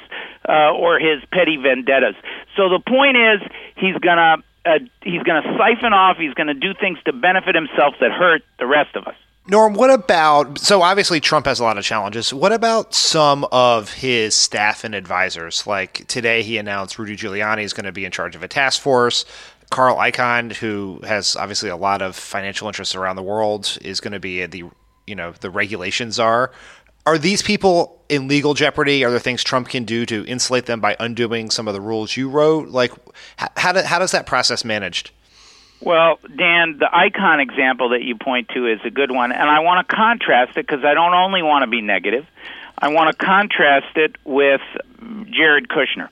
or his petty vendettas. So the point is, he's going to siphon off. He's going to do things to benefit himself that hurt the rest of us. Norm, what about – so obviously Trump has a lot of challenges. What about some of his staff and advisors? Like today he announced Rudy Giuliani is going to be in charge of a task force. Carl Icahn, who has obviously a lot of financial interests around the world, is going to be at the – you know, the regulations are. Are these people in legal jeopardy? Are there things Trump can do to insulate them by undoing some of the rules you wrote? Like, how does that process managed? Well, Dan, the Icahn example that you point to is a good one, and I want to contrast it because I don't only want to be negative. I want to contrast it with Jared Kushner.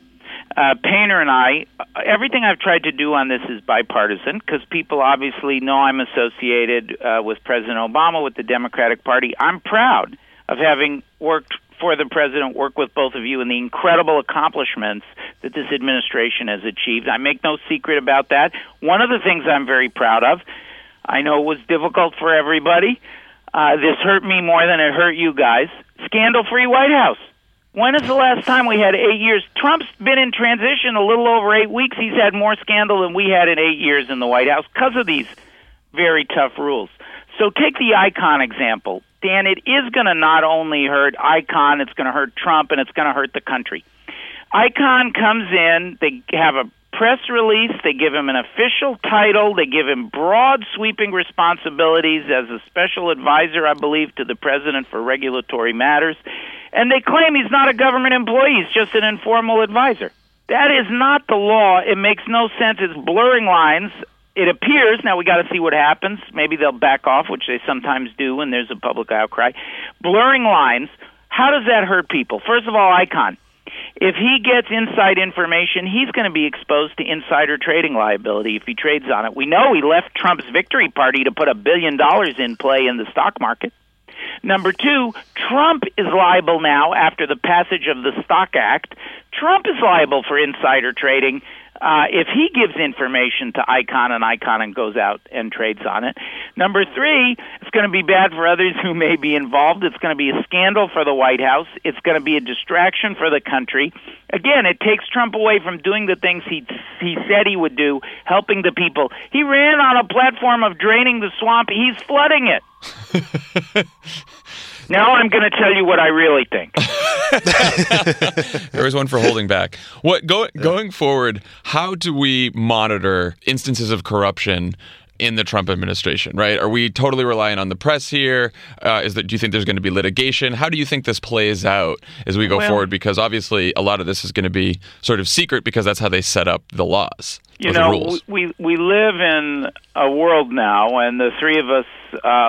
Painter and I, everything I've tried to do on this is bipartisan because people obviously know I'm associated with President Obama, with the Democratic Party. I'm proud of having worked for the president, work with both of you, and the incredible accomplishments that this administration has achieved. I make no secret about that. One of the things I'm very proud of, I know it was difficult for everybody. This hurt me more than it hurt you guys. Scandal-free White House. When is the last time we had 8 years? Trump's been in transition a little over 8 weeks. He's had more scandal than we had in 8 years in the White House because of these very tough rules. So take the Icahn example. Dan, it is going to not only hurt Icahn, it's going to hurt Trump, and it's going to hurt the country. Icahn comes in, they have a press release, they give him an official title, they give him broad sweeping responsibilities as a special advisor, I believe, to the president for regulatory matters, and they claim he's not a government employee, he's just an informal advisor. That is not the law. It makes no sense. It's blurring lines. It appears, now we got to see what happens. Maybe they'll back off, which they sometimes do when there's a public outcry. Blurring lines. How does that hurt people? First of all, Icahn. If he gets inside information, he's going to be exposed to insider trading liability if he trades on it. We know he left Trump's victory party to put $1 billion in play in the stock market. Number two, Trump is liable now after the passage of the Stock Act. Trump is liable for insider trading if he gives information to Icahn and goes out and trades on it. Number three, it's going to be bad for others who may be involved. It's going to be a scandal for the White House. It's going to be a distraction for the country. Again, it takes Trump away from doing the things he said he would do, helping the people. He ran on a platform of draining the swamp. He's flooding it. Now I'm going to tell you what I really think. There was one for holding back. Going forward, how do we monitor instances of corruption in the Trump administration, right? Are we totally relying on the press here? Do you think there's going to be litigation? How do you think this plays out as we go forward? Because obviously a lot of this is going to be sort of secret because that's how they set up the laws. You know, we live in a world now, and the three of us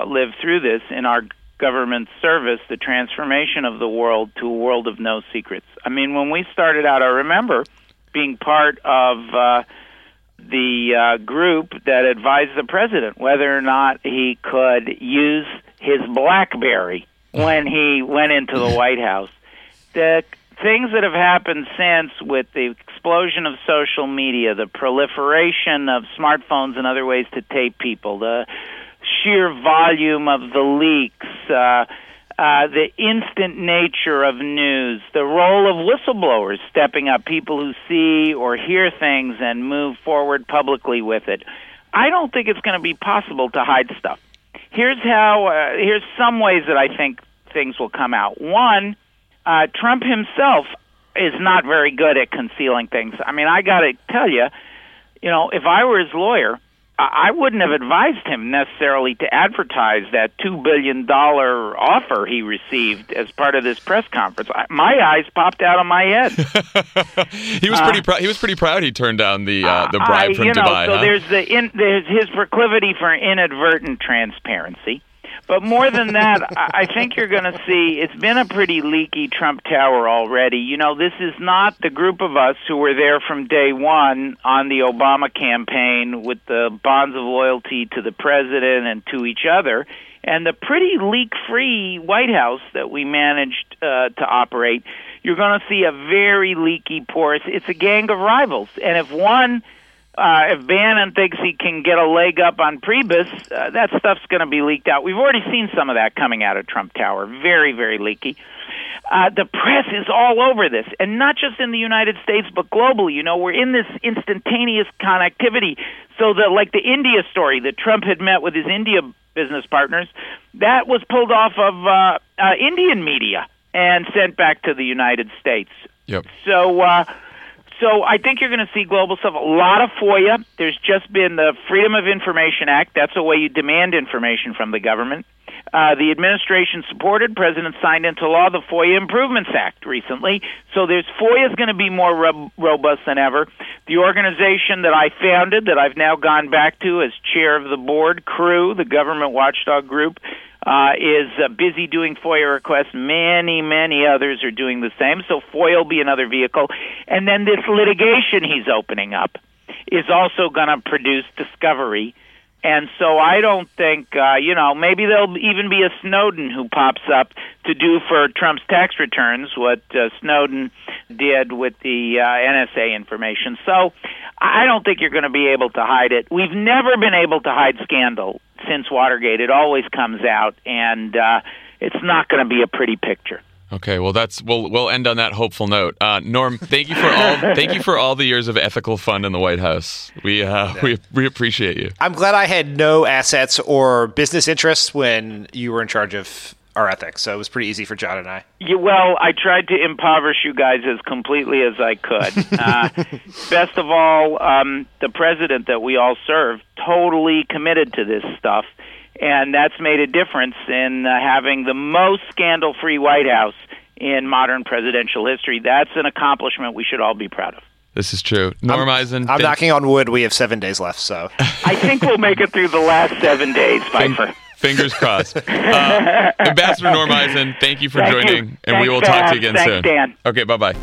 live through this in our government service, the transformation of the world to a world of no secrets. I mean, when we started out, I remember being part of the group that advised the president whether or not he could use his BlackBerry when he went into the White House. The things that have happened since with the explosion of social media, the proliferation of smartphones and other ways to tape people, the sheer volume of the leaks, the instant nature of news, the role of whistleblowers stepping up, people who see or hear things and move forward publicly with it. I don't think it's going to be possible to hide stuff. Here's some ways that I think things will come out. One, Trump himself is not very good at concealing things. I mean, I got to tell you, you know, if I were his lawyer, I wouldn't have advised him necessarily to advertise that $2 billion offer he received as part of this press conference. My eyes popped out of my head. He was pretty proud he turned down the bribe from Dubai. So there's his proclivity for inadvertent transparency. But more than that, I think you're going to see it's been a pretty leaky Trump Tower already. You know, this is not the group of us who were there from day one on the Obama campaign with the bonds of loyalty to the president and to each other. And the pretty leak-free White House that we managed to operate, you're going to see a very leaky, porous. It's a gang of rivals. And if Bannon thinks he can get a leg up on Priebus, that stuff's going to be leaked out. We've already seen some of that coming out of Trump Tower. Very, very leaky. The press is all over this, and not just in the United States, but globally. You know, we're in this instantaneous connectivity. So the India story that Trump had met with his India business partners, that was pulled off of Indian media and sent back to the United States. Yep. So I think you're going to see global stuff, a lot of FOIA. There's just been the Freedom of Information Act. That's a way you demand information from the government. The administration supported, President signed into law, the FOIA Improvements Act recently. So FOIA is going to be more robust than ever. The organization that I founded, that I've now gone back to as chair of the board, CREW, the Government Watchdog Group, is busy doing FOIA requests. Many, many others are doing the same. So FOIA will be another vehicle. And then this litigation he's opening up is also going to produce discovery. And so I don't think, maybe there'll even be a Snowden who pops up to do for Trump's tax returns what Snowden did with the NSA information. So I don't think you're going to be able to hide it. We've never been able to hide scandal since Watergate. It always comes out, and it's not going to be a pretty picture. Okay, well, that's we'll end on that hopeful note. Norm, thank you for all the years of ethical fun in the White House. We appreciate you. I'm glad I had no assets or business interests when you were in charge of our ethics, so it was pretty easy for John and I. Well, I tried to impoverish you guys as completely as I could. Best of all, the president that we all serve totally committed to this stuff. And that's made a difference in having the most scandal-free White House in modern presidential history. That's an accomplishment we should all be proud of. This is true. Norm Eisen. I'm knocking on wood. We have 7 days left, so. I think we'll make it through the last 7 days, Piper. Fingers crossed. Ambassador Norm Eisen, thank you for joining. And we will talk to you again soon. Thanks, Dan. Okay, bye-bye.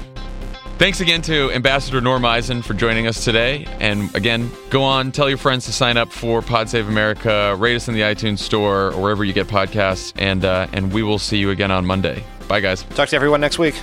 Thanks again to Ambassador Norm Eisen for joining us today. And again, go on, tell your friends to sign up for Pod Save America, rate us in the iTunes store or wherever you get podcasts, and we will see you again on Monday. Bye, guys. Talk to everyone next week.